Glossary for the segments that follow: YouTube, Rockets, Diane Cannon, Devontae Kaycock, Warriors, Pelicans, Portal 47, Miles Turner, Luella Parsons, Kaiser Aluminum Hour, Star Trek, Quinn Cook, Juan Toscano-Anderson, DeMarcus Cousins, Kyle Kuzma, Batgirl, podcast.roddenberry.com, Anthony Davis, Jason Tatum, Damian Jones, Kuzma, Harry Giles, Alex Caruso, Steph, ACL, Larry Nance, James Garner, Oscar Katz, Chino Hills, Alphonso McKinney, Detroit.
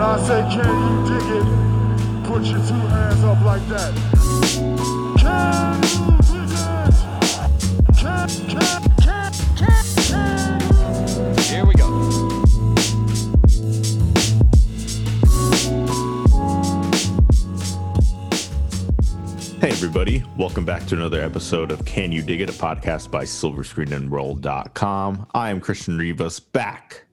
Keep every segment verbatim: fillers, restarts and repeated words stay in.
When I say can you dig it, put your two hands up like that. Can you dig it? Can, can, can, can, can. Here we go. Hey everybody, welcome back to another episode of Can You Dig It, a podcast by Silver Screen And Roll dot com. I am Christian Rivas, back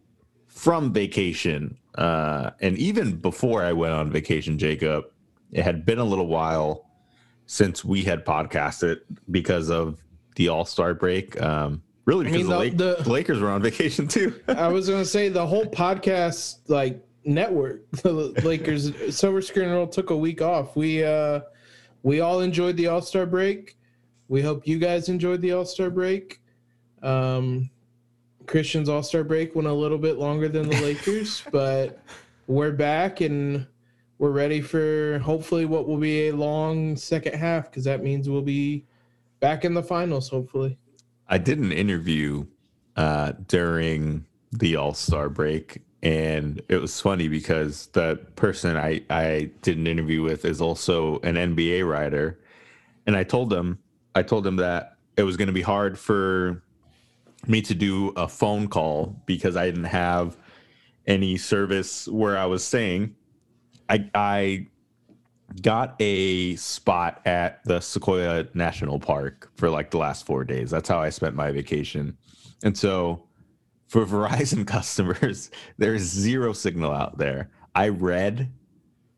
from vacation. Uh, and even before I went on vacation, Jacob, it had been a little while since we had podcasted because of the All-Star break. Um, really, because I mean, the, the, Lake, the, the Lakers were on vacation too. I was going to say the whole podcast like network, the Lakers, Silver Screen Roll took a week off. We uh, we all enjoyed the All-Star break. We hope you guys enjoyed the All-Star break. Um, Christian's All-Star break went a little bit longer than the Lakers, but we're back and we're ready for hopefully what will be a long second half, because that means we'll be back in the finals, hopefully. I did an interview uh, during the All-Star break, and it was funny because the person I, I did an interview with is also an N B A writer, and I told them, I told him that it was going to be hard for me to do a phone call because I didn't have any service where I was staying. I, I got a spot at the Sequoia National Park for like the last four days. That's how I spent my vacation. And so for Verizon customers, there's zero signal out there. I read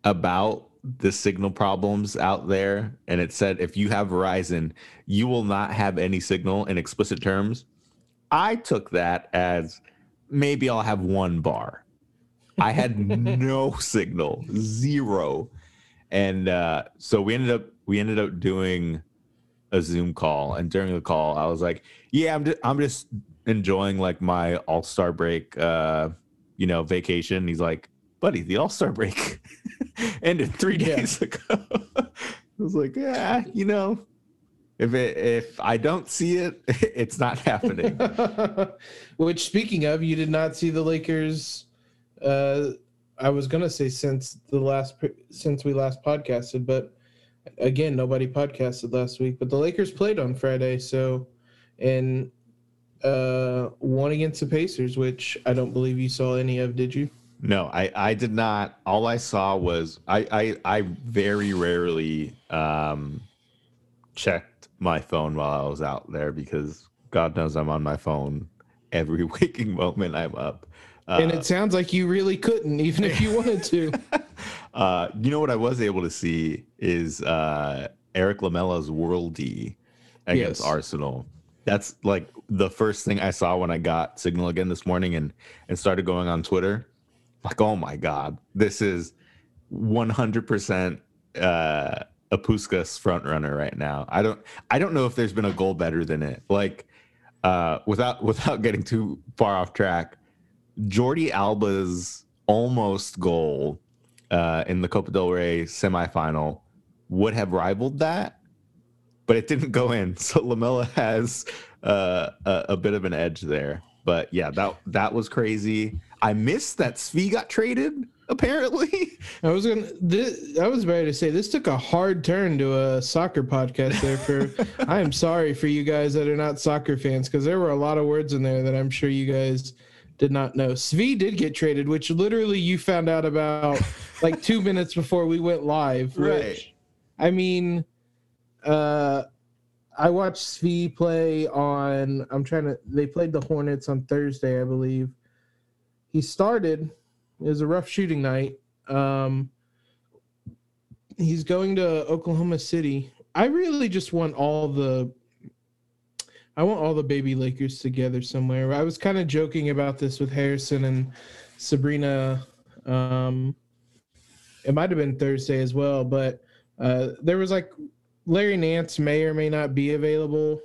about the signal problems out there, and it said, if you have Verizon, you will not have any signal in explicit terms. I took that as maybe I'll have one bar. I had no signal, zero, and uh, so we ended up we ended up doing a Zoom call. And during the call, I was like, "Yeah, I'm just I'm just enjoying like my All-Star break, uh, you know, vacation." And he's like, "Buddy, the All-Star break ended three days yeah. ago." I was like, "Yeah, you know." If it, if I don't see it, it's not happening. Which, speaking of, you did not see the Lakers. Uh, I was gonna say since the last since we last podcasted, but again, nobody podcasted last week. But the Lakers played on Friday, so and uh, won against the Pacers, which I don't believe you saw any of. Did you? No, I, I did not. All I saw was I I, I very rarely um, checked my phone while I was out there, because God knows I'm on my phone every waking moment I'm up. Uh, and it sounds like you really couldn't, even if you wanted to. uh, you know what I was able to see is uh, Eric LaMelo's worldie against yes. Arsenal. That's like the first thing I saw when I got signal again this morning and, and started going on Twitter. Like, oh my God, this is one hundred percent uh, Opuskas front runner right now. I don't I don't know if there's been a goal better than it. Like uh, without without getting too far off track, Jordi Alba's almost goal uh, in the Copa del Rey semifinal would have rivaled that, but it didn't go in. So LaMelo has uh, a, a bit of an edge there. But yeah, that that was crazy. I missed that Svi got traded. Apparently, I was gonna. This, I was about to say this took a hard turn to a soccer podcast. There for, I am sorry for you guys that are not soccer fans, because there were a lot of words in there that I'm sure you guys did not know. Svi did get traded, which literally you found out about like two minutes before we went live. Right. Which, I mean, uh, I watched Svi play on. I'm trying to. They played the Hornets on Thursday, I believe. He started. It was a rough shooting night. Um, he's going to Oklahoma City. I really just want all the – I want all the baby Lakers together somewhere. I was kind of joking about this with Harrison and Sabrina. Um, it might have been Thursday as well, but uh, there was like Larry Nance may or may not be available.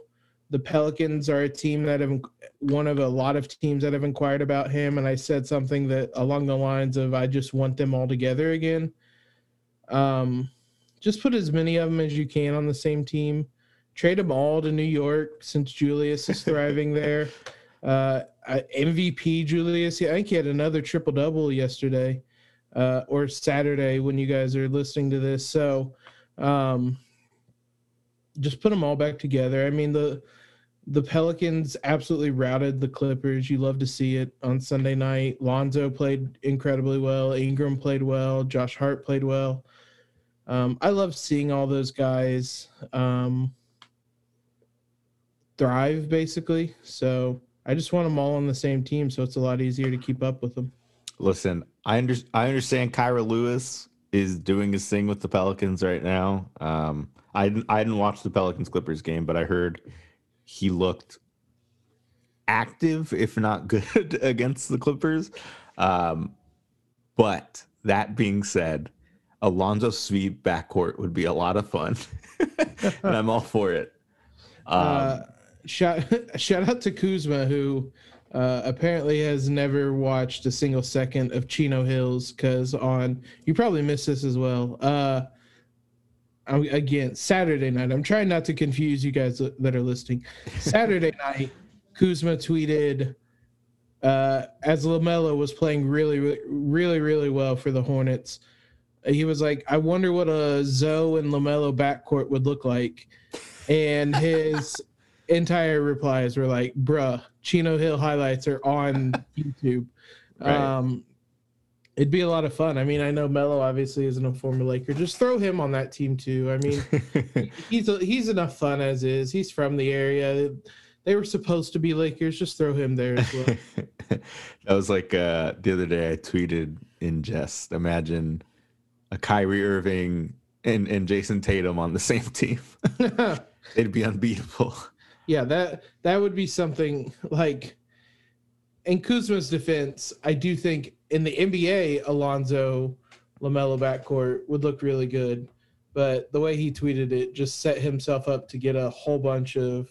The Pelicans are a team that have one of a lot of teams that have inquired about him. And I said something that along the lines of, I just want them all together again. Um, just put as many of them as you can on the same team, trade them all to New York since Julius is thriving there. Uh, M V P Julius. I think he had another triple double yesterday. uh, or Saturday when you guys are listening to this. So um, just put them all back together. I mean, the the Pelicans absolutely routed the Clippers. You love to see it on Sunday night. Lonzo played incredibly well. Ingram played well. Josh Hart played well. Um, I love seeing all those guys um, thrive, basically. So I just want them all on the same team, so it's a lot easier to keep up with them. Listen, I, under- I understand Kyra Lewis is doing his thing with the Pelicans right now. Um, I, didn't, I didn't watch the Pelicans-Clippers game, but I heard he looked active, if not good, against the Clippers. Um, but that being said, a Lonzo Svi backcourt would be a lot of fun, and I'm all for it. Um, uh, shout, shout out to Kuzma, who uh, apparently has never watched a single second of Chino Hills, because on – you probably missed this as well. Uh, I'm, again, Saturday night. I'm trying not to confuse you guys that are listening. Saturday night, Kuzma tweeted – uh, as LaMelo was playing really, really, really well for the Hornets – he was like, I wonder what a Zoe and LaMelo backcourt would look like. And his entire replies were like, bruh, Chino Hill highlights are on YouTube. Right. Um, it'd be a lot of fun. I mean, I know Melo obviously isn't a former Laker. Just throw him on that team too. I mean, he's a, he's enough fun as is. He's from the area. They were supposed to be Lakers. Just throw him there as well. That was like uh, the other day I tweeted in jest, imagine – a Kyrie Irving and, and Jason Tatum on the same team. It'd be unbeatable. Yeah, that that would be something like, in Kuzma's defense, I do think in the N B A, Alonzo LaMelo backcourt would look really good. But the way he tweeted it just set himself up to get a whole bunch of,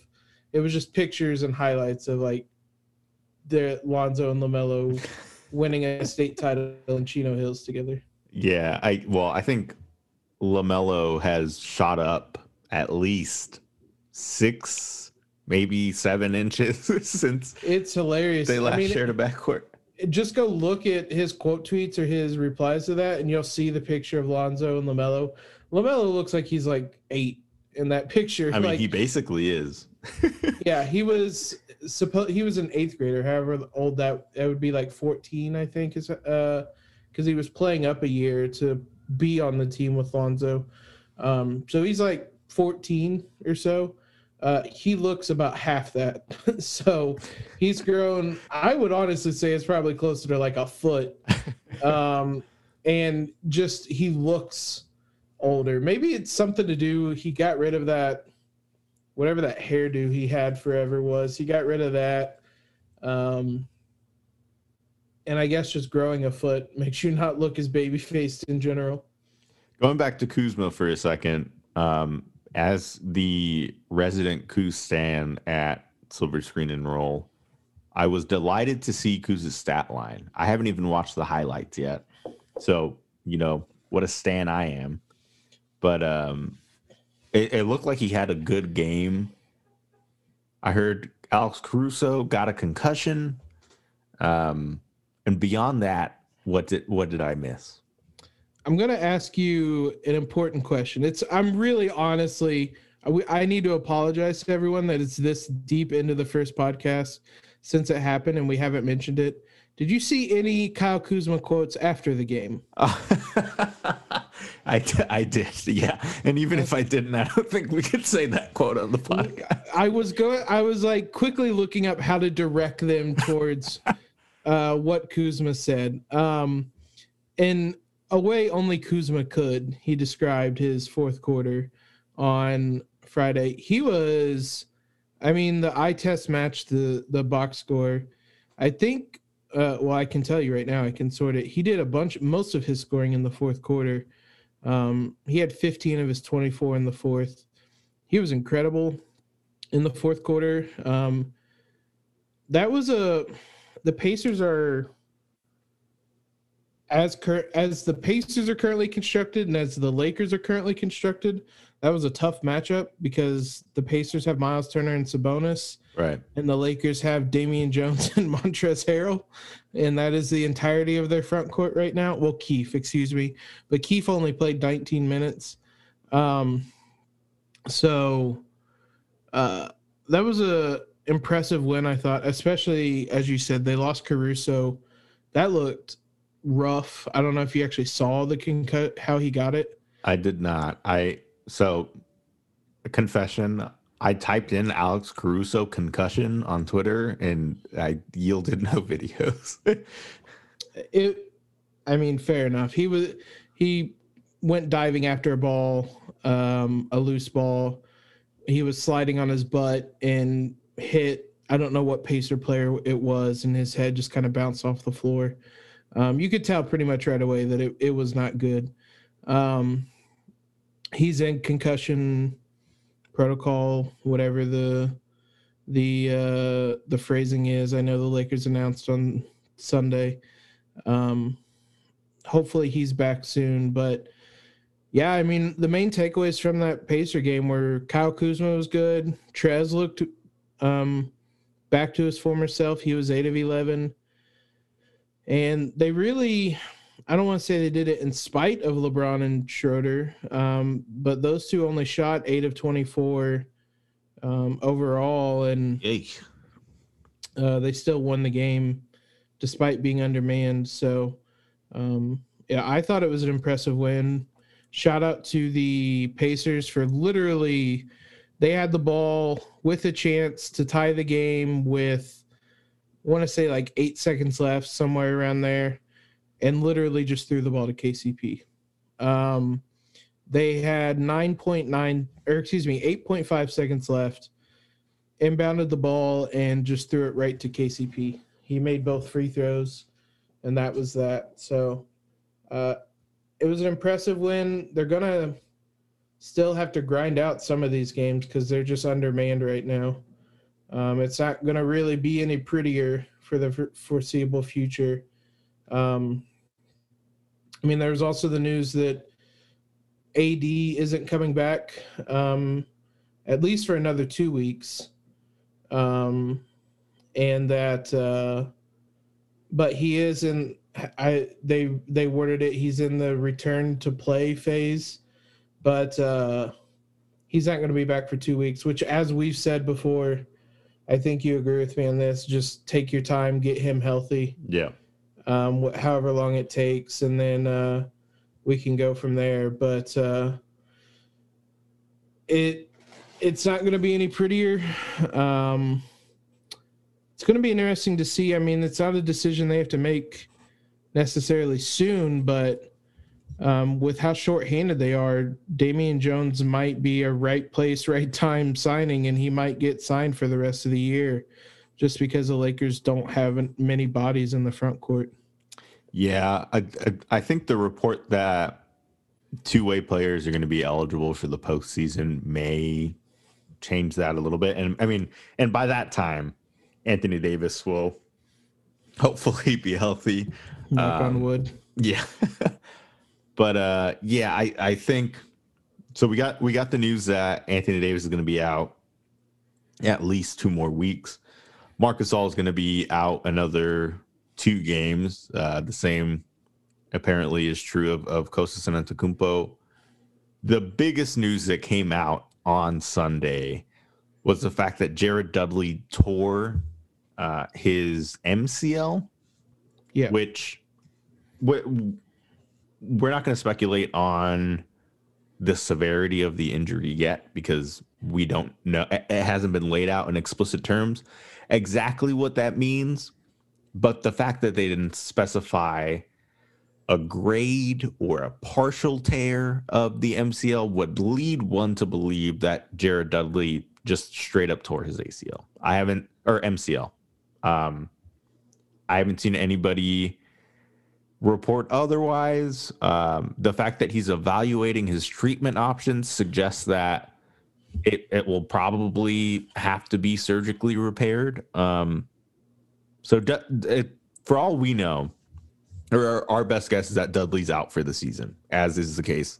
it was just pictures and highlights of like their Lonzo and LaMelo winning a state title in Chino Hills together. Yeah, I well, I think LaMelo has shot up at least six, maybe seven inches since it's hilarious. They last I mean, shared a backcourt. Just go look at his quote tweets or his replies to that, and you'll see the picture of Lonzo and LaMelo. LaMelo looks like he's like eight in that picture. I mean, like, he basically is. Yeah, he was supposed he was an eighth grader, however old that that would be, like fourteen, I think is uh. because he was playing up a year to be on the team with Lonzo. Um, so he's like fourteen or so. Uh, he looks about half that. So he's grown, I would honestly say it's probably closer to like a foot. Um, and just he looks older. Maybe it's something to do. He got rid of that, whatever that hairdo he had forever was. He got rid of that. Um And I guess just growing a foot makes you not look as baby-faced in general. Going back to Kuzma for a second, um, as the resident Kuz stan at Silver Screen and Roll, I was delighted to see Kuz's stat line. I haven't even watched the highlights yet. So, you know, what a stan I am. But um, it, it looked like he had a good game. I heard Alex Caruso got a concussion. Um... And beyond that, what did what did I miss? I'm going to ask you an important question. It's I'm really honestly, I, I need to apologize to everyone that it's this deep into the first podcast since it happened and we haven't mentioned it. Did you see any Kyle Kuzma quotes after the game? Uh, I, I did, yeah. And even if I didn't, I don't think we could say that quote on the podcast. I was going. I was like quickly looking up how to direct them towards – Uh, what Kuzma said. Um, in a way only Kuzma could, he described his fourth quarter on Friday. He was, I mean, the eye test matched the, the box score. I think, uh, well, I can tell you right now, I can sort it. He did a bunch, most of his scoring in the fourth quarter. Um, he had fifteen of his twenty-four in the fourth. He was incredible in the fourth quarter. Um, that was a... The Pacers are as cur- as the Pacers are currently constructed and as the Lakers are currently constructed, that was a tough matchup because the Pacers have Miles Turner and Sabonis. Right. And the Lakers have Damian Jones and Montrezl Harrell. And that is the entirety of their front court right now. Well, Keith, excuse me. But Keith only played nineteen minutes. Um, so uh, that was a impressive win, I thought, especially, as you said, they lost Caruso. That looked rough. I don't know if you actually saw the concu- how he got it. I did not. I So, confession, I typed in Alex Caruso concussion on Twitter, and I yielded no videos. it, I mean, fair enough. He was he went diving after a ball, um, a loose ball. He was sliding on his butt and hit. I don't know what Pacer player it was, and his head just kind of bounced off the floor. Um, you could tell pretty much right away that it, it was not good. Um, he's in concussion protocol, whatever the the uh, the phrasing is. I know the Lakers announced on Sunday. Um, hopefully he's back soon. But, yeah, I mean, the main takeaways from that Pacer game were Kyle Kuzma was good. Trez looked um, back to his former self. He was eight of eleven. And they really – I don't want to say they did it in spite of LeBron and Schroeder, um, but those two only shot eight of twenty-four um, overall, and uh, they still won the game despite being undermanned. So, um, yeah, I thought it was an impressive win. Shout out to the Pacers for literally they had the ball with a chance to tie the game with, I want to say, like eight seconds left, somewhere around there. And literally just threw the ball to K C P. Um, they had nine point nine, or excuse me, eight point five seconds left, inbounded the ball, and just threw it right to K C P. He made both free throws, and that was that. So uh, it was an impressive win. They're going to still have to grind out some of these games because they're just undermanned right now. Um, it's not going to really be any prettier for the foreseeable future. Um, I mean, there's also the news that A D isn't coming back, um, at least for another two weeks. Um, and that, uh, but he is in, I, they, they worded it. He's in the return to play phase, but, uh, he's not going to be back for two weeks, which, as we've said before, I think you agree with me on this, just take your time, get him healthy. Yeah. Um, wh- however long it takes, and then uh, we can go from there. But uh, it it's not going to be any prettier. Um, it's going to be interesting to see. I mean, it's not a decision they have to make necessarily soon, but um, with how shorthanded they are, Damian Jones might be a right place, right time signing, and he might get signed for the rest of the year, just because the Lakers don't have many bodies in the front court. Yeah, I, I think the report that two-way players are going to be eligible for the postseason may change that a little bit. And I mean, and by that time, Anthony Davis will hopefully be healthy. Knock um, on wood. Yeah, but uh, yeah, I I think so. We got we got the news that Anthony Davis is going to be out at least two more weeks. Marc Gasol is going to be out another two games. Uh, the same apparently is true of, of Kostas Antetokounmpo. The biggest news that came out on Sunday was the fact that Jared Dudley tore uh, his M C L, yeah. which we're, we're not going to speculate on the severity of the injury yet because we don't know. It hasn't been laid out in explicit terms exactly what that means, but the fact that they didn't specify a grade or a partial tear of the M C L would lead one to believe that Jared Dudley just straight up tore his A C L. I haven't, or M C L. Um, I haven't seen anybody report otherwise. Um, the fact that he's evaluating his treatment options suggests that It it will probably have to be surgically repaired. Um, so d- it, for all we know, or our best guess is that Dudley's out for the season, as is the case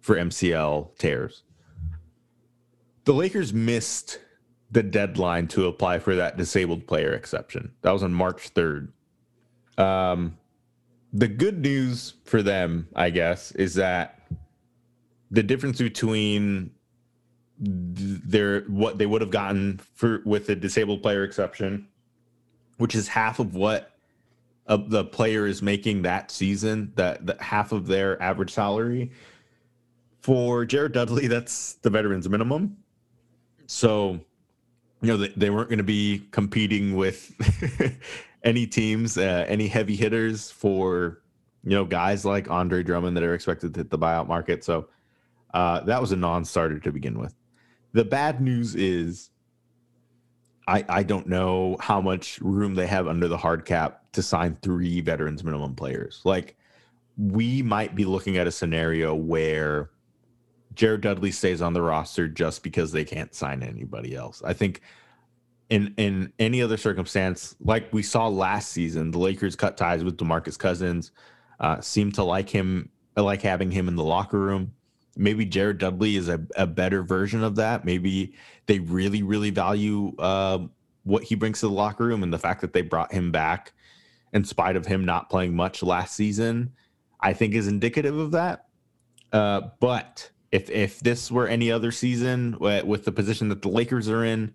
for M C L tears. The Lakers missed the deadline to apply for that disabled player exception. That was on March third. Um, the good news for them, I guess, is that the difference between their what they would have gotten for with the disabled player exception, which is half of what uh, the player is making that season, that, that half of their average salary. For Jared Dudley, that's the veterans minimum. So, you know, they, they weren't going to be competing with any teams, uh, any heavy hitters for, you know, guys like Andre Drummond that are expected to hit the buyout market. So uh, that was a non-starter to begin with. The bad news is I, I don't know how much room they have under the hard cap to sign three veterans minimum players. Like, we might be looking at a scenario where Jared Dudley stays on the roster just because they can't sign anybody else. I think in in any other circumstance, like we saw last season, the Lakers cut ties with DeMarcus Cousins, uh, seemed to like him, like having him in the locker room. Maybe Jared Dudley is a, a better version of that. Maybe they really, really value uh, what he brings to the locker room, and the fact that they brought him back in spite of him not playing much last season, I think is indicative of that. Uh, but if if this were any other season with the position that the Lakers are in,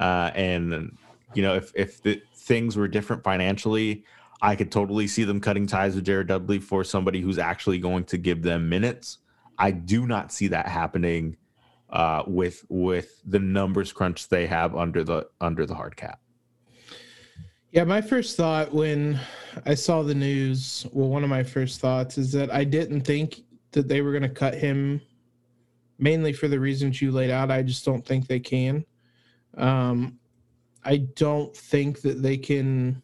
uh, and you know, if if the things were different financially, I could totally see them cutting ties with Jared Dudley for somebody who's actually going to give them minutes. I do not see that happening uh, with with the numbers crunch they have under the under the hard cap. Yeah, my first thought when I saw the news, well, one of my first thoughts is that I didn't think that they were going to cut him, mainly for the reasons you laid out. I just don't think they can. Um, I don't think that they can.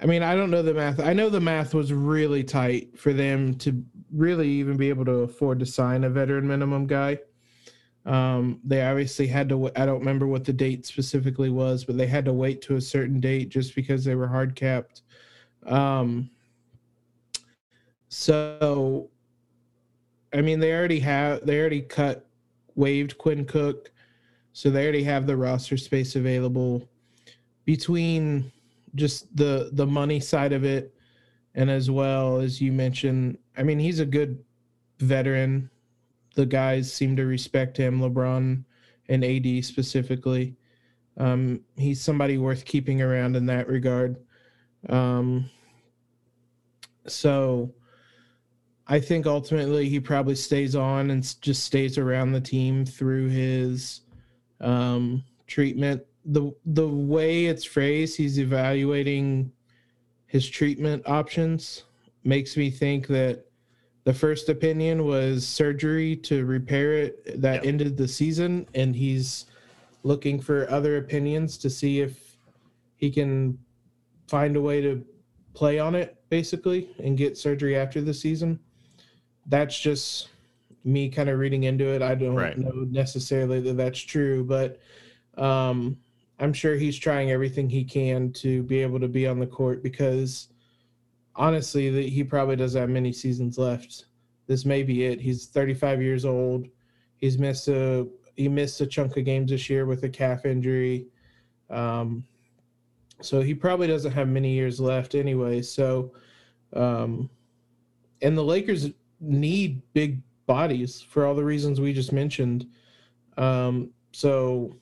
I mean, I don't know the math. I know the math was really tight for them to really even be able to afford to sign a veteran minimum guy. Um, they obviously had to, I don't remember what the date specifically was, but they had to wait to a certain date just because they were hard capped. Um, so, I mean, they already have, they already cut, waived Quinn Cook. So they already have the roster space available. Between just the, the money side of it, and as well as you mentioned, I mean, he's a good veteran. The guys seem to respect him, LeBron and A D specifically. Um, he's somebody worth keeping around in that regard. Um, so I think ultimately he probably stays on and just stays around the team through his um, treatment. The, the way it's phrased, he's evaluating his treatment options, makes me think that the first opinion was surgery to repair it. That yep. ended the season, and he's looking for other opinions to see if he can find a way to play on it, basically, and get surgery after the season. That's just me kind of reading into it. I don't right. know necessarily that that's true, but um, I'm sure he's trying everything he can to be able to be on the court, because honestly, that he probably doesn't have many seasons left. This may be it. He's thirty-five years old. He's missed a he missed a chunk of games this year with a calf injury, um, so he probably doesn't have many years left anyway. So, um, and the Lakers need big bodies for all the reasons we just mentioned. Um, so,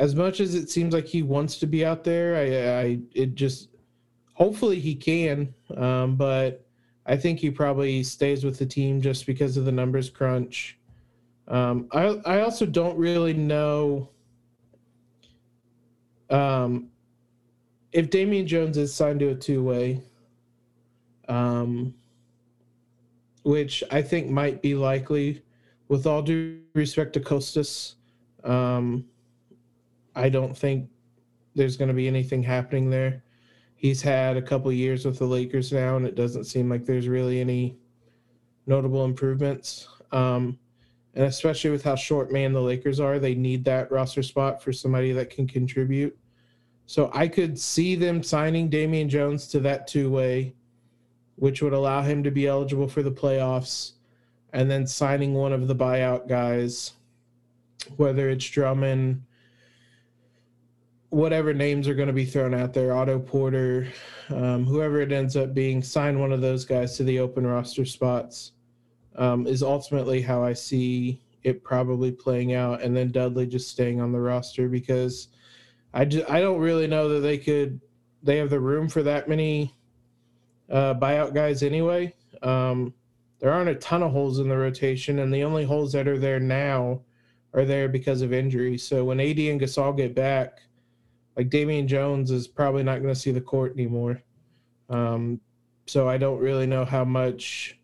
as much as it seems like he wants to be out there, I, I it just. Hopefully he can, um, but I think he probably stays with the team just because of the numbers crunch. Um, I I also don't really know um, if Damian Jones is signed to a two-way, um, which I think might be likely. With all due respect to Kostas, um, I don't think there's going to be anything happening there. He's had a couple years with the Lakers now, and it doesn't seem like there's really any notable improvements. Um, and especially with how short man the Lakers are, they need that roster spot for somebody that can contribute. So I could see them signing Damian Jones to that two-way, which would allow him to be eligible for the playoffs, and then signing one of the buyout guys, whether it's Drummond, whatever names are going to be thrown out there, Otto Porter, um, whoever it ends up being, sign one of those guys to the open roster spots um, is ultimately how I see it probably playing out, and then Dudley just staying on the roster because I, just, I don't really know that they could – they have the room for that many uh, buyout guys anyway. Um, there aren't a ton of holes in the rotation, and the only holes that are there now are there because of injury. So when A D and Gasol get back, like Damian Jones is probably not going to see the court anymore. Um, so I don't really know how much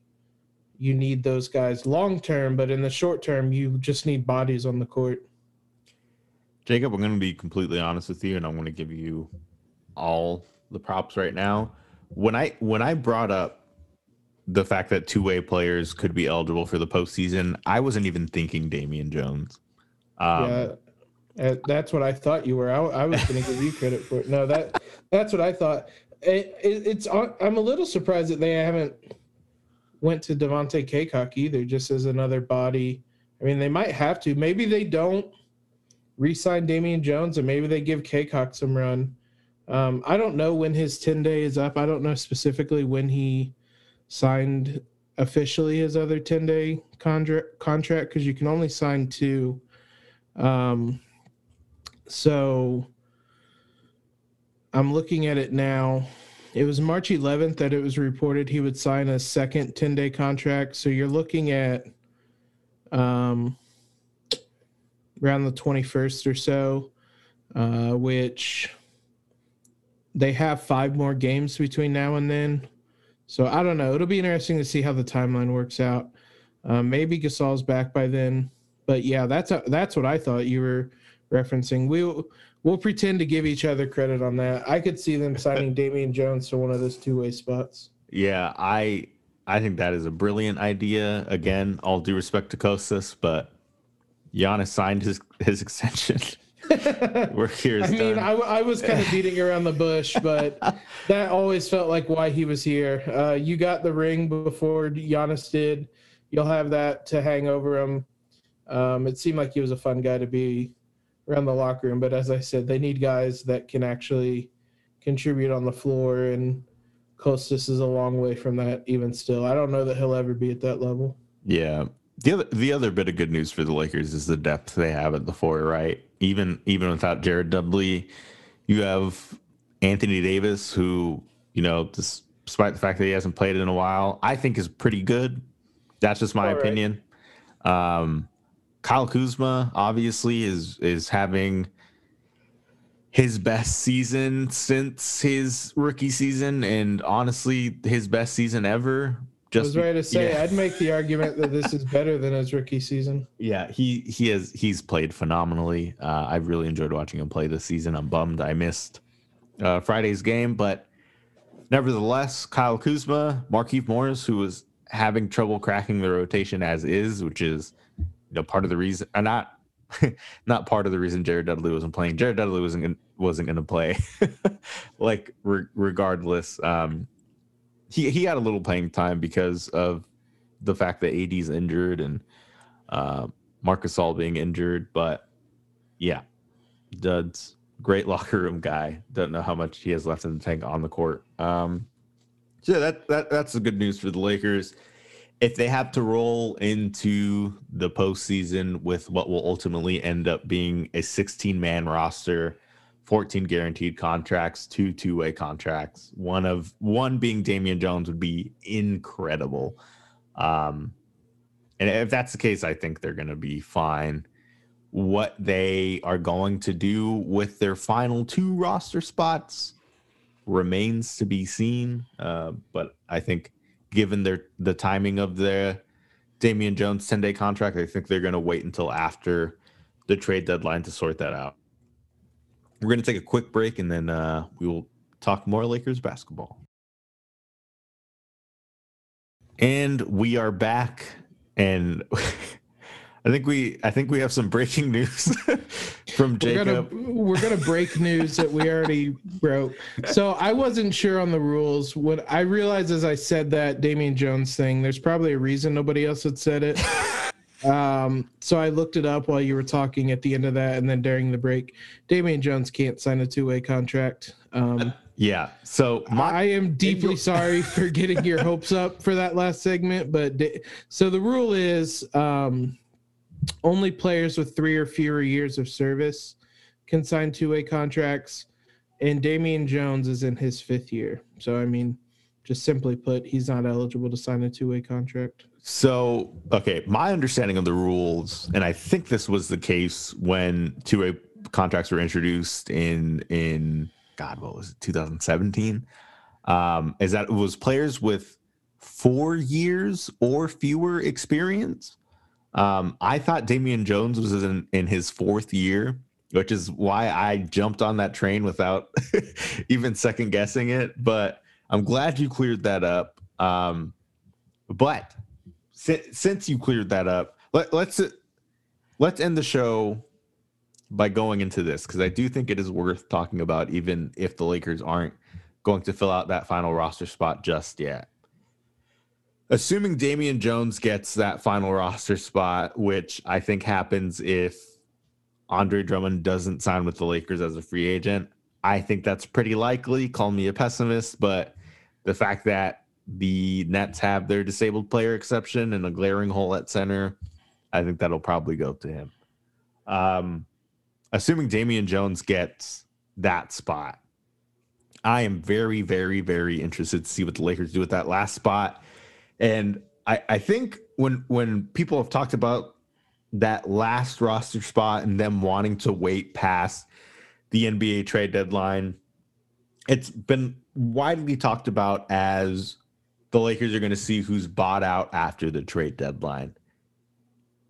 you need those guys long-term, but in the short-term, you just need bodies on the court. Jacob, I'm going to be completely honest with you, and I'm going to give you all the props right now. When I when I brought up the fact that two-way players could be eligible for the postseason, I wasn't even thinking Damian Jones. Um, yeah. Uh, that's what I thought you were. I, I was going to give you credit for it. No, that that's what I thought. It, it, it's. I'm a little surprised that they haven't went to Devontae Kaycock either, just as another body. I mean, they might have to. Maybe they don't re-sign Damian Jones, and maybe they give Kaycock some run. Um, I don't know when his ten-day is up. I don't know specifically when he signed officially his other ten-day contra- contract because you can only sign two. Um. So I'm looking at it now. It was March eleventh that it was reported he would sign a second ten-day contract. So you're looking at um, around the twenty-first or so, uh, which they have five more games between now and then. So I don't know. It'll be interesting to see how the timeline works out. Uh, maybe Gasol's back by then. But, yeah, that's a, that's what I thought you were – referencing. We we'll, we'll pretend to give each other credit on that. I could see them signing Damian Jones to one of those two-way spots. Yeah, I I think that is a brilliant idea. Again, all due respect to Kostas, but Giannis signed his his extension. Work here is I mean, done. I, I was kind of beating around the bush, but that always felt like why he was here. Uh, you got the ring before Giannis did. You'll have that to hang over him. Um, it seemed like he was a fun guy to be around the locker room, but as I said, they need guys that can actually contribute on the floor, and Kostas is a long way from that even still. I don't know that he'll ever be at that level. Yeah. The other the other bit of good news for the Lakers is the depth they have at the four, right? Even even without Jared Dudley, you have Anthony Davis, who, you know, despite the fact that he hasn't played in a while, I think is pretty good. That's just my All opinion. Right. Um Kyle Kuzma obviously is is having his best season since his rookie season, and honestly, his best season ever. Just I was ready to say, yeah. I'd make the argument that this is better than his rookie season. Yeah, he he has he's played phenomenally. Uh, I've really enjoyed watching him play this season. I'm bummed I missed uh, Friday's game, but nevertheless, Kyle Kuzma, Markieff Morris, who was having trouble cracking the rotation as is, which is. You know, part of the reason, or not, not part of the reason Jared Dudley wasn't playing. Jared Dudley wasn't gonna, wasn't going to play. like re- regardless, um, he he had a little playing time because of the fact that A D's injured and uh, Marc Gasol being injured. But yeah, Dud's great locker room guy. Don't know how much he has left in the tank on the court. Um, so yeah, that that that's the good news for the Lakers. If they have to roll into the postseason with what will ultimately end up being a sixteen-man roster, fourteen guaranteed contracts, two two-way contracts, one of one being Damian Jones would be incredible. Um, and if that's the case, I think they're going to be fine. What they are going to do with their final two roster spots remains to be seen, uh, but I think given their the timing of the Damian Jones ten-day contract, I think they're going to wait until after the trade deadline to sort that out. We're going to take a quick break, and then uh, we will talk more Lakers basketball. And we are back, and I think we I think we have some breaking news from Jacob. We're gonna, we're gonna break news that we already wrote. So I wasn't sure on the rules. What I realized as I said that Damian Jones thing, there's probably a reason nobody else had said it. Um, so I looked it up while you were talking at the end of that, and then during the break, Damian Jones can't sign a two-way contract. Um, yeah. So my- I am deeply sorry for getting your hopes up for that last segment, but da- so the rule is um, only players with three or fewer years of service can sign two-way contracts, and Damian Jones is in his fifth year. So I mean, just simply put, he's not eligible to sign a two-way contract. So, okay, my understanding of the rules, and I think this was the case when two-way contracts were introduced in, in God, what was it, two thousand seventeen, um, is that it was players with four years or fewer experience. Um, I thought Damian Jones was in, in his fourth year, which is why I jumped on that train without even second-guessing it. But I'm glad you cleared that up. Um, but... Since you cleared that up, let, let's let's end the show by going into this, because I do think it is worth talking about, even if the Lakers aren't going to fill out that final roster spot just yet. Assuming Damian Jones gets that final roster spot, which I think happens if Andre Drummond doesn't sign with the Lakers as a free agent, I think that's pretty likely. Call me a pessimist, but the fact that the Nets have their disabled player exception and a glaring hole at center, I think that'll probably go to him. Um, assuming Damian Jones gets that spot, I am very, very, very interested to see what the Lakers do with that last spot. And I, I think when when people have talked about that last roster spot and them wanting to wait past the N B A trade deadline, it's been widely talked about as the Lakers are going to see who's bought out after the trade deadline.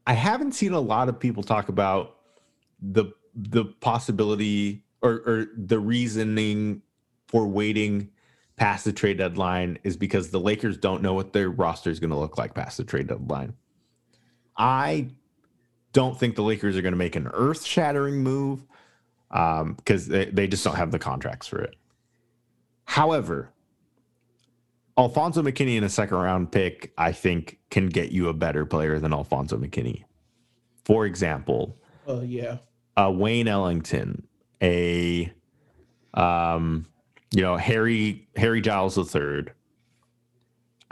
I haven't seen a lot of people talk about the the possibility or, or the reasoning for waiting past the trade deadline is because the Lakers don't know what their roster is going to look like past the trade deadline. I don't think the Lakers are going to make an earth-shattering move um, because they, they just don't have the contracts for it. However, Alphonso McKinney in a second-round pick, I think, can get you a better player than Alphonso McKinney. For example, oh yeah, uh, Wayne Ellington, a um, you know Harry Harry Giles the third,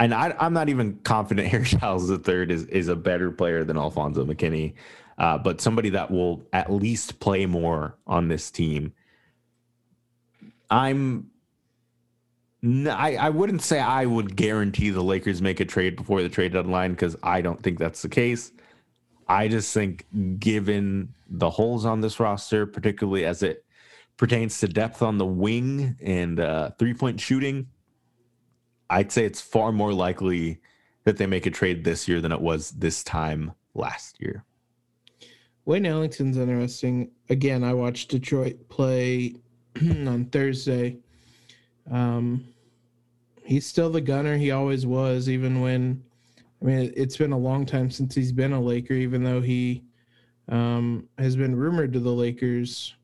and I, I'm not even confident Harry Giles the third is is a better player than Alphonso McKinney, uh, but somebody that will at least play more on this team. I'm. No, I, I wouldn't say I would guarantee the Lakers make a trade before the trade deadline, because I don't think that's the case. I just think, given the holes on this roster, particularly as it pertains to depth on the wing and uh, three-point shooting, I'd say it's far more likely that they make a trade this year than it was this time last year. Wayne Ellington's interesting. Again, I watched Detroit play on Thursday. Um, he's still the gunner he always was, even when, I mean, it's been a long time since he's been a Laker, even though he um, has been rumored to the Lakers,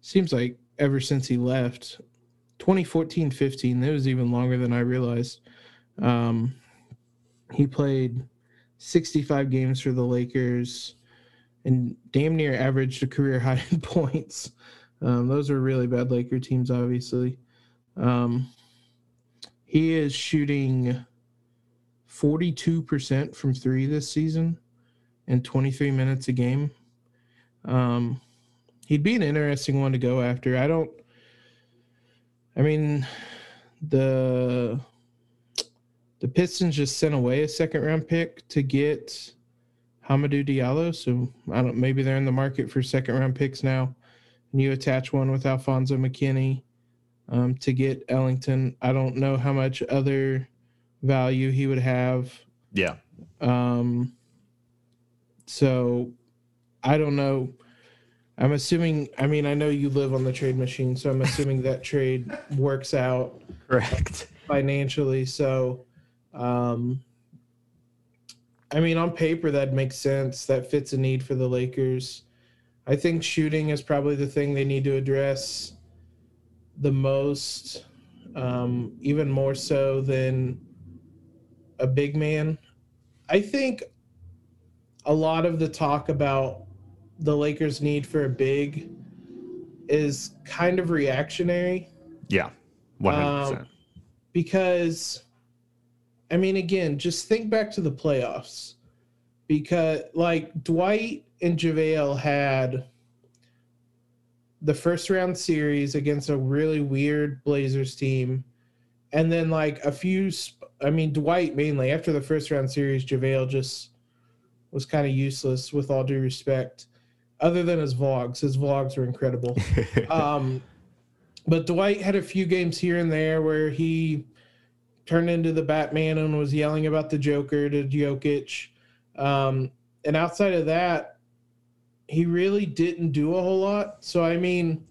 seems like ever since he left. twenty fourteen fifteen, that was even longer than I realized. Um, he played sixty-five games for the Lakers and damn near averaged a career high in points. Um, those are really bad Laker teams, obviously. Um, he is shooting forty-two percent from three this season and twenty-three minutes a game. Um, he'd be an interesting one to go after. I don't, I mean, the, the Pistons just sent away a second round pick to get Hamidou Diallo. So I don't, maybe they're in the market for second round picks now, and you attach one with Alphonso McKinney. Um, to get Ellington, I don't know how much other value he would have. Yeah. Um. So, I don't know. I'm assuming. I mean, I know you live on the trade machine, so I'm assuming that trade works out correct financially. So, um, I mean, on paper, that makes sense. That fits a need for the Lakers. I think shooting is probably the thing they need to address the most, um, even more so than a big man. I think a lot of the talk about the Lakers' need for a big is kind of reactionary. Yeah, one hundred percent. Um, because, I mean, again, just think back to the playoffs. Because, like, Dwight and JaVale had the first-round series against a really weird Blazers team. And then, like, a few sp- – I mean, Dwight mainly. After the first-round series, JaVale just was kind of useless, with all due respect, other than his vlogs. His vlogs were incredible. um, but Dwight had a few games here and there where he turned into the Batman and was yelling about the Joker to Jokic. Um, and outside of that, he really didn't do a whole lot. So, I mean,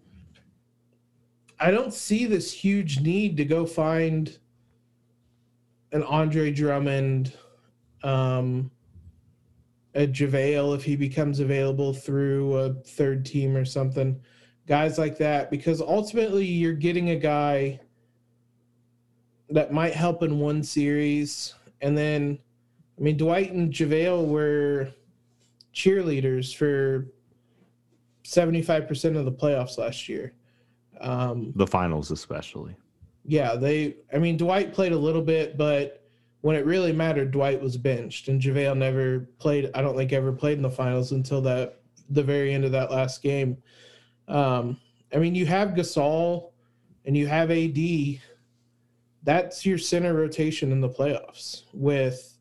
I don't see this huge need to go find an Andre Drummond, um, a JaVale if he becomes available through a third team or something, guys like that, because ultimately you're getting a guy that might help in one series. And then, I mean, Dwight and JaVale were cheerleaders for seventy-five percent of the playoffs last year. Um, the finals especially. Yeah, they. I mean, Dwight played a little bit, but when it really mattered, Dwight was benched, and JaVale never played, I don't think ever played in the finals until that the very end of that last game. Um, I mean, you have Gasol and you have A D. That's your center rotation in the playoffs, with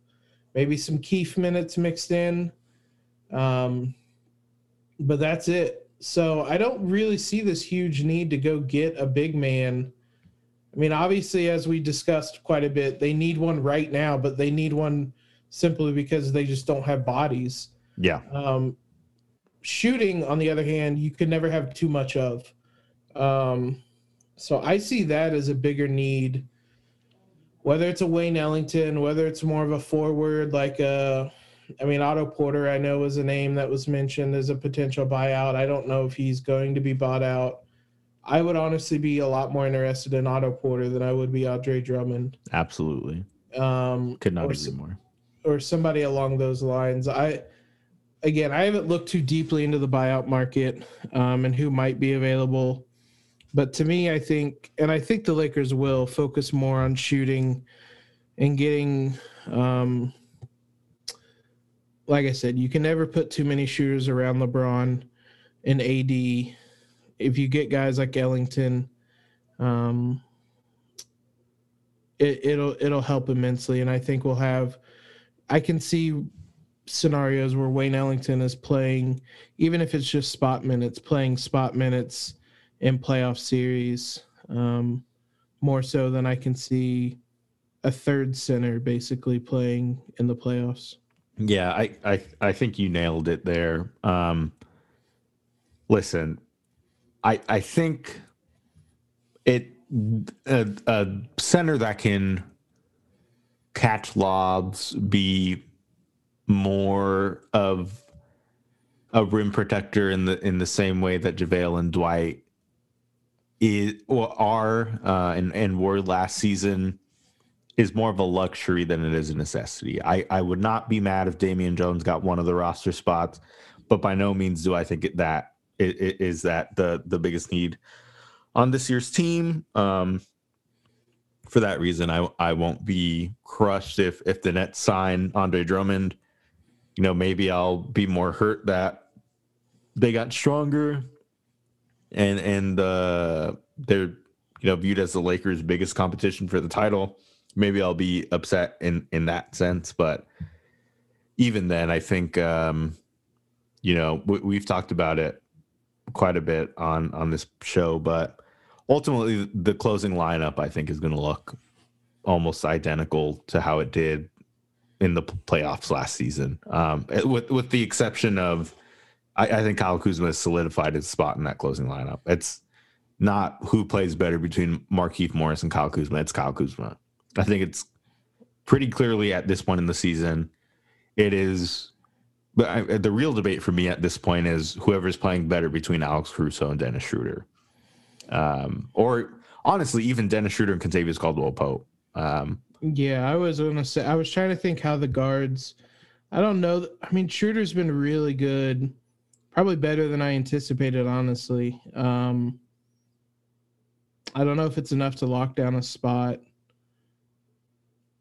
maybe some Keith minutes mixed in. Um, but that's it. So I don't really see this huge need to go get a big man. I mean, obviously, as we discussed quite a bit, they need one right now, but they need one simply because they just don't have bodies. Yeah. Um, shooting, on the other hand, you can never have too much of. Um, so I see that as a bigger need. Whether it's a Wayne Ellington, whether it's more of a forward, like a, I mean, Otto Porter, I know, was a name that was mentioned as a potential buyout. I don't know if he's going to be bought out. I would honestly be a lot more interested in Otto Porter than I would be Andre Drummond. Absolutely. Um, Could not or, agree more. Or somebody along those lines. I, again, I haven't looked too deeply into the buyout market um, and who might be available. But to me, I think, and I think the Lakers will focus more on shooting and getting, um, like I said, you can never put too many shooters around LeBron and A D. If you get guys like Ellington, um, it, it'll it'll help immensely. And I think we'll have, I can see scenarios where Wayne Ellington is playing, even if it's just spot minutes, playing spot minutes in playoff series, um, more so than I can see a third center basically playing in the playoffs. Yeah, I I, I think you nailed it there. Um, listen, I I think it a, a center that can catch lobs, be more of a rim protector in the in the same way that JaVale and Dwight is or are uh, and and were last season, is more of a luxury than it is a necessity. I, I would not be mad if Damian Jones got one of the roster spots, but by no means do I think it, that it, it is that the the biggest need on this year's team. Um, for that reason, I I won't be crushed if if the Nets sign Andre Drummond. You know, maybe I'll be more hurt that they got stronger and and uh, they're, you know, viewed as the Lakers' biggest competition for the title. Maybe I'll be upset in, in that sense, but even then, I think um, you know we, we've talked about it quite a bit on on this show. But ultimately, the closing lineup I think is going to look almost identical to how it did in the playoffs last season, um, with with the exception of, I, I think Kyle Kuzma has solidified his spot in that closing lineup. It's not who plays better between Markieff Morris and Kyle Kuzma. It's Kyle Kuzma. I think it's pretty clearly at this point in the season. It is, but I, the real debate for me at this point is whoever's playing better between Alex Caruso and Dennis Schroeder, um, or honestly, even Dennis Schroeder and Kentavious Caldwell-Pope. Um, yeah, I was gonna say I was trying to think how the guards. I don't know. I mean, Schroeder's been really good, probably better than I anticipated, honestly. Um, I don't know if it's enough to lock down a spot.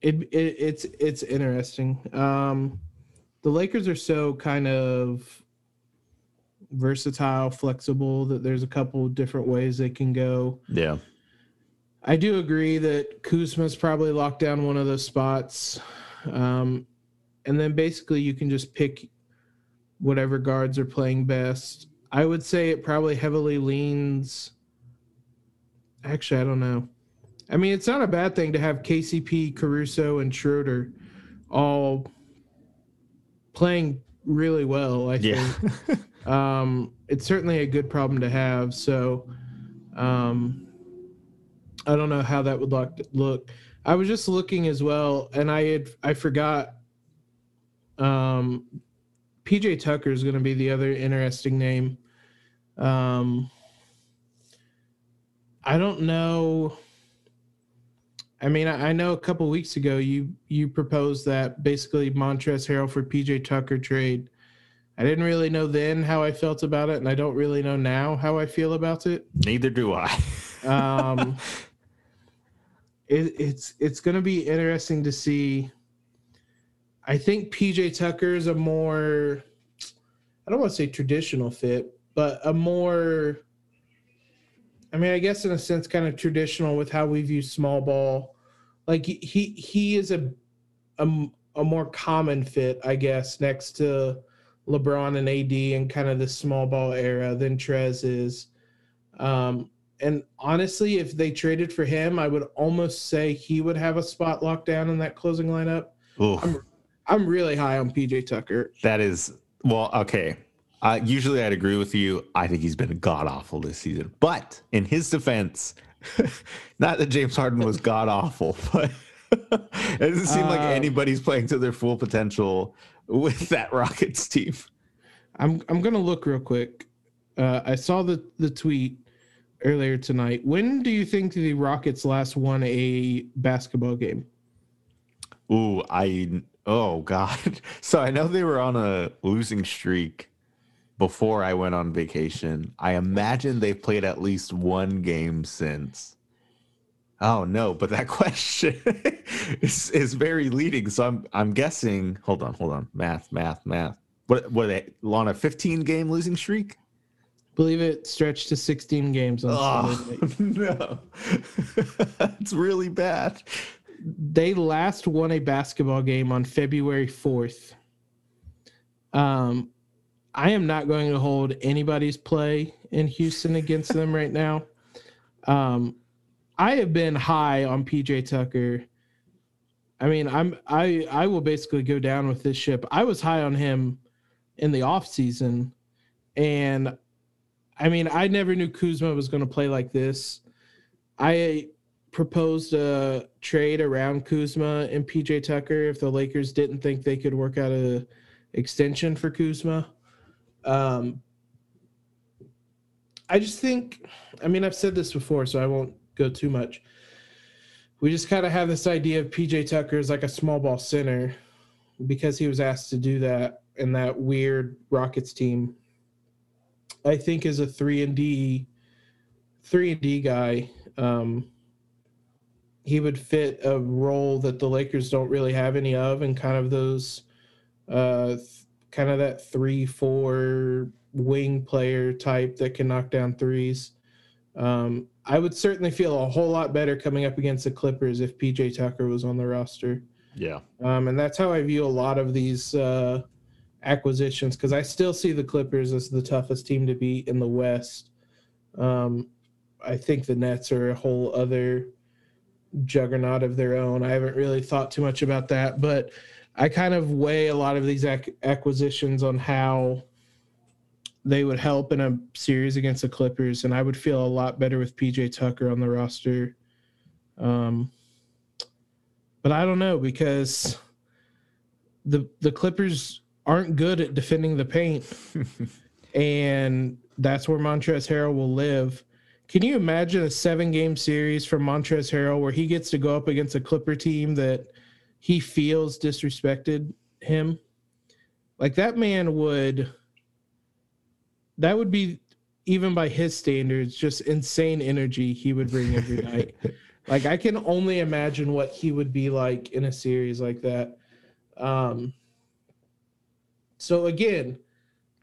It, it it's it's interesting. Um, the Lakers are so kind of versatile, flexible that there's a couple different ways they can go. Yeah, I do agree that Kuzma's probably locked down one of those spots, um, and then basically you can just pick whatever guards are playing best. I would say it probably heavily leans. Actually, I don't know. I mean, it's not a bad thing to have K C P, Caruso, and Schroeder all playing really well, I think. Yeah. um, it's certainly a good problem to have. So um, I don't know how that would look. I was just looking as well, and I had I forgot um, P J Tucker is going to be the other interesting name. Um, I don't know. I mean, I know a couple of weeks ago you you proposed that basically Montrezl Harrell for P J Tucker trade. I didn't really know then how I felt about it, and I don't really know now how I feel about it. Neither do I. um, it, it's it's going to be interesting to see. I think P J Tucker is a more, I don't want to say traditional fit, but a more, I mean, I guess in a sense kind of traditional with how we view small ball. Like he he is a, a a more common fit, I guess, next to LeBron and A D and kind of the small ball era than Trez is. Um, and honestly, if they traded for him, I would almost say he would have a spot locked down in that closing lineup. I'm, I'm really high on P J Tucker. That is well, okay. Uh, usually I'd agree with you. I think he's been god-awful this season. But in his defense, not that James Harden was god-awful, but it doesn't seem uh, like anybody's playing to their full potential with that Rockets team. I'm I'm going to look real quick. Uh, I saw the, the tweet earlier tonight. When do you think the Rockets last won a basketball game? Ooh, I – oh, God. So I know they were on a losing streak before I went on vacation. I imagine they've played at least one game since. Oh no, but that question is, is very leading. So I'm I'm guessing. Hold on, hold on. Math, math, math. What what are they on a fifteen game losing streak? Believe it stretched to sixteen games on oh, Sunday night. No, that's really bad. They last won a basketball game on February fourth. Um. I am not going to hold anybody's play in Houston against them right now. Um, I have been high on P J Tucker. I mean, I'm I I will basically go down with this ship. I was high on him in the offseason, and I mean, I never knew Kuzma was going to play like this. I proposed a trade around Kuzma and P J Tucker if the Lakers didn't think they could work out an extension for Kuzma. Um, I just think, I mean, I've said this before, so I won't go too much. We just kind of have this idea of P J Tucker as like a small ball center because he was asked to do that in that weird Rockets team. I think as a three and D, three and D guy, um, he would fit a role that the Lakers don't really have any of, and kind of those, uh, th- kind of that three, four wing player type that can knock down threes. Um, I would certainly feel a whole lot better coming up against the Clippers if P J Tucker was on the roster. Yeah. Um, and that's how I view a lot of these uh, acquisitions, because I still see the Clippers as the toughest team to beat in the West. Um, I think the Nets are a whole other juggernaut of their own. I haven't really thought too much about that, but I kind of weigh a lot of these ac- acquisitions on how they would help in a series against the Clippers, and I would feel a lot better with P J Tucker on the roster. Um, but I don't know, because the the Clippers aren't good at defending the paint, and that's where Montrezl Harrell will live. Can you imagine a seven-game series for Montrezl Harrell where he gets to go up against a Clipper team that he feels disrespected him? Like, that man would – that would be, even by his standards, just insane energy he would bring every night. Like, I can only imagine what he would be like in a series like that. Um, so, again,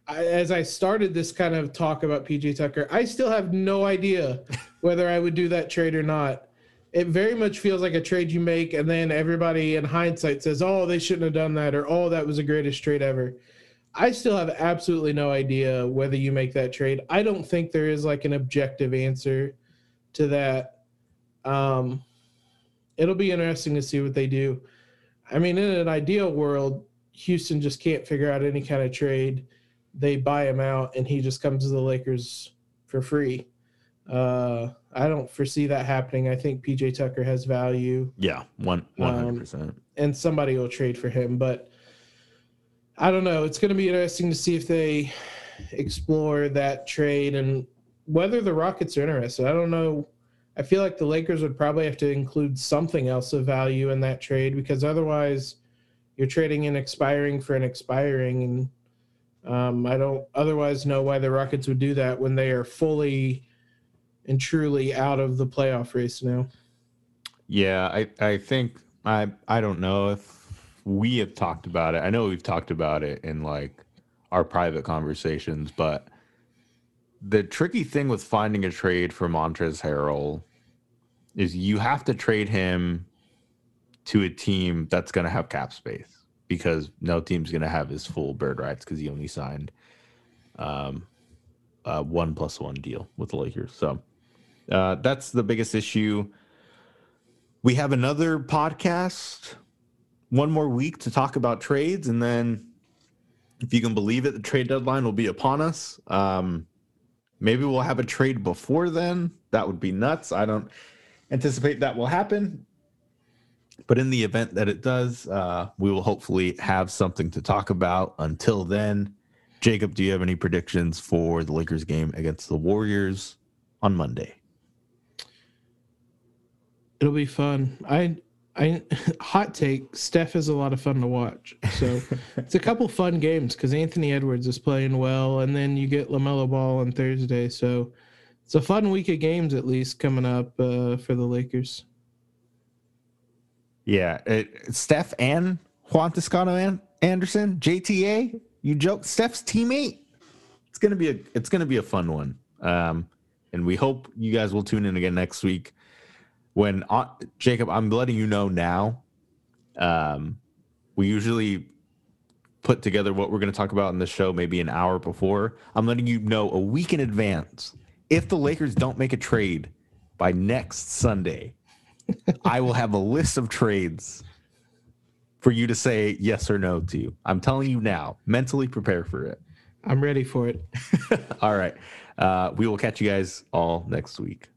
I, as I started this kind of talk about P J Tucker, I still have no idea whether I would do that trade or not. It very much feels like a trade you make, and then everybody in hindsight says, oh, they shouldn't have done that, or, oh, that was the greatest trade ever. I still have absolutely no idea whether you make that trade. I don't think there is, like, an objective answer to that. Um, it'll be interesting to see what they do. I mean, in an ideal world, Houston just can't figure out any kind of trade. They buy him out, and he just comes to the Lakers for free. Uh, I don't foresee that happening. I think P J Tucker has value. Yeah, one, one hundred percent. Um, and somebody will trade for him. But I don't know. It's going to be interesting to see if they explore that trade and whether the Rockets are interested. I don't know. I feel like the Lakers would probably have to include something else of value in that trade, because otherwise you're trading an expiring for an expiring, and Um, I don't otherwise know why the Rockets would do that when they are fully and truly out of the playoff race now. Yeah, I, I think I I don't know if we have talked about it. I know we've talked about it in like our private conversations, but the tricky thing with finding a trade for Montrezl Harrell is you have to trade him to a team that's going to have cap space, because no team's going to have his full bird rights because he only signed um, a one plus one deal with the Lakers. So uh, that's the biggest issue. We have another podcast, one more week to talk about trades. And then, if you can believe it, the trade deadline will be upon us. Um, maybe we'll have a trade before then. That would be nuts. I don't anticipate that will happen, but in the event that it does, uh, we will hopefully have something to talk about. Until then, Jacob, do you have any predictions for the Lakers game against the Warriors on Monday? It'll be fun. I, I, hot take, Steph is a lot of fun to watch. So it's a couple fun games because Anthony Edwards is playing well, and then you get LaMelo Ball on Thursday. So it's a fun week of games, at least, coming up uh, for the Lakers. Yeah, it, Steph and Juan Toscano-Anderson, J T A. You joke, Steph's teammate. It's gonna be a it's gonna be a fun one, um, and we hope you guys will tune in again next week. When uh, Jacob, I'm letting you know now. Um, we usually put together what we're gonna talk about in the show maybe an hour before. I'm letting you know a week in advance. If the Lakers don't make a trade by next Sunday, I will have a list of trades for you to say yes or no to. I'm telling you now, mentally prepare for it. I'm ready for it. All right. Uh, we will catch you guys all next week.